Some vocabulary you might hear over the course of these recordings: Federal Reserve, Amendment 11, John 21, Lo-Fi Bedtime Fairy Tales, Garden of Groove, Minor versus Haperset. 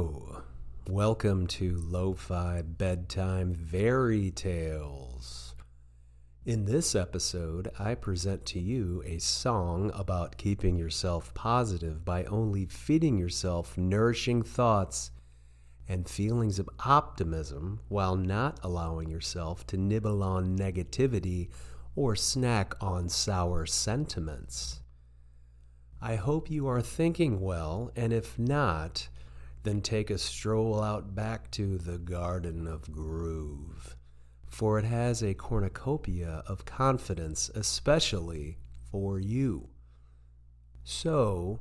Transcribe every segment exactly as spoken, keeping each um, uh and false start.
Hello, welcome to Lo-Fi Bedtime Fairy Tales. In this episode, I present to you a song about keeping yourself positive by only feeding yourself nourishing thoughts and feelings of optimism while not allowing yourself to nibble on negativity or snack on sour sentiments. I hope you are thinking well, and if not, then take a stroll out back to the Garden of Groove, for it has a cornucopia of confidence, especially for you. So,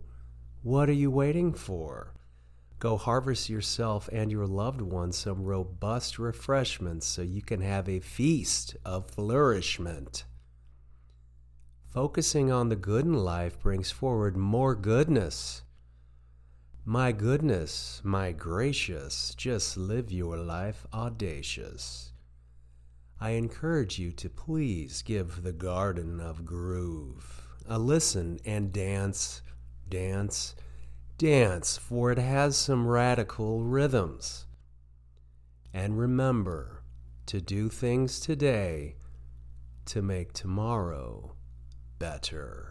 what are you waiting for? Go harvest yourself and your loved ones some robust refreshments so you can have a feast of flourishment. Focusing on the good in life brings forward more goodness. My goodness, my gracious, just live your life audacious. I encourage you to please give the Garden of Groove a listen and dance, dance, dance, for it has some radical rhythms. And remember to do things today to make tomorrow better.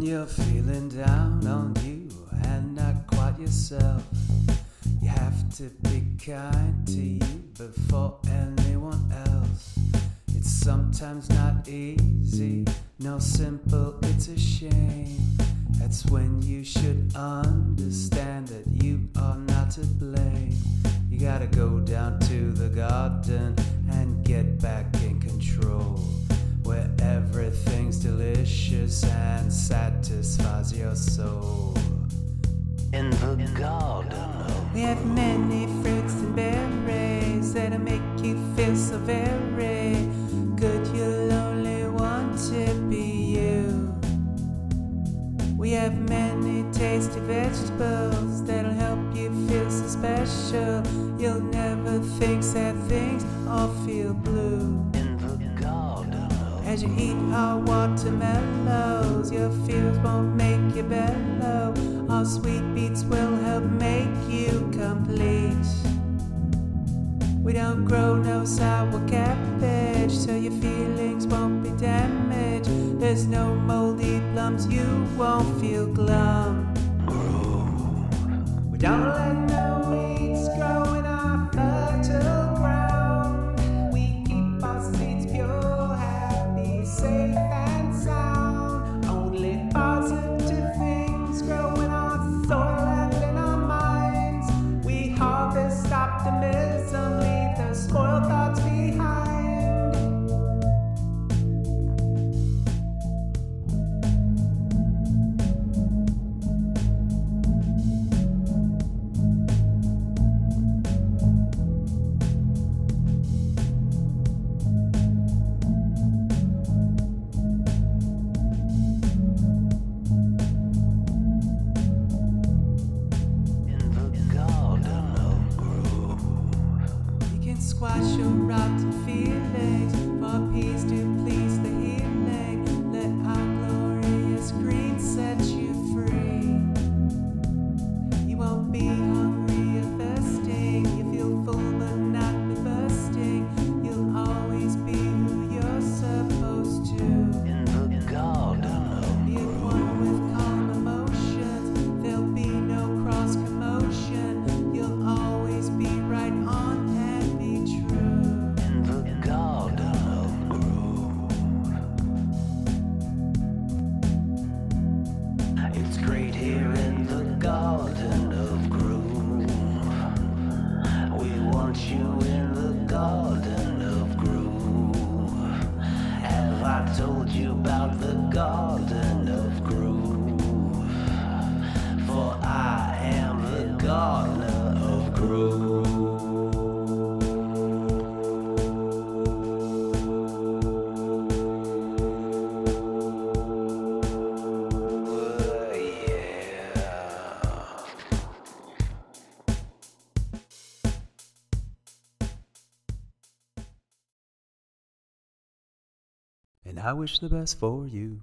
You're feeling down on you and not quite yourself. You have to be kind to you before anyone else. It's sometimes not easy, no simple, it's a shame. That's when you should understand that you are not to blame. You gotta go down to the garden and get back in control, where everything's delicious and satisfies your soul. In the In garden, we have many fruits and berries that'll make you feel so very good. You'll only want to be you. We have many tasty vegetables that'll help you feel so special. You'll never think sad things or feel blue. As you eat our watermelons, your fears won't make you bellow. Our sweet beets will help make you complete. We don't grow no sour cabbage, so your feelings won't be damaged. There's no moldy plums, you won't feel glum. We don't let no weeds grow in our fertile ground. We keep our seeds pure, safe and sound. Only positive things grow in our soil and in our minds. We harvest optimism, leave the spoiled thoughts behind. and I wish the best for you.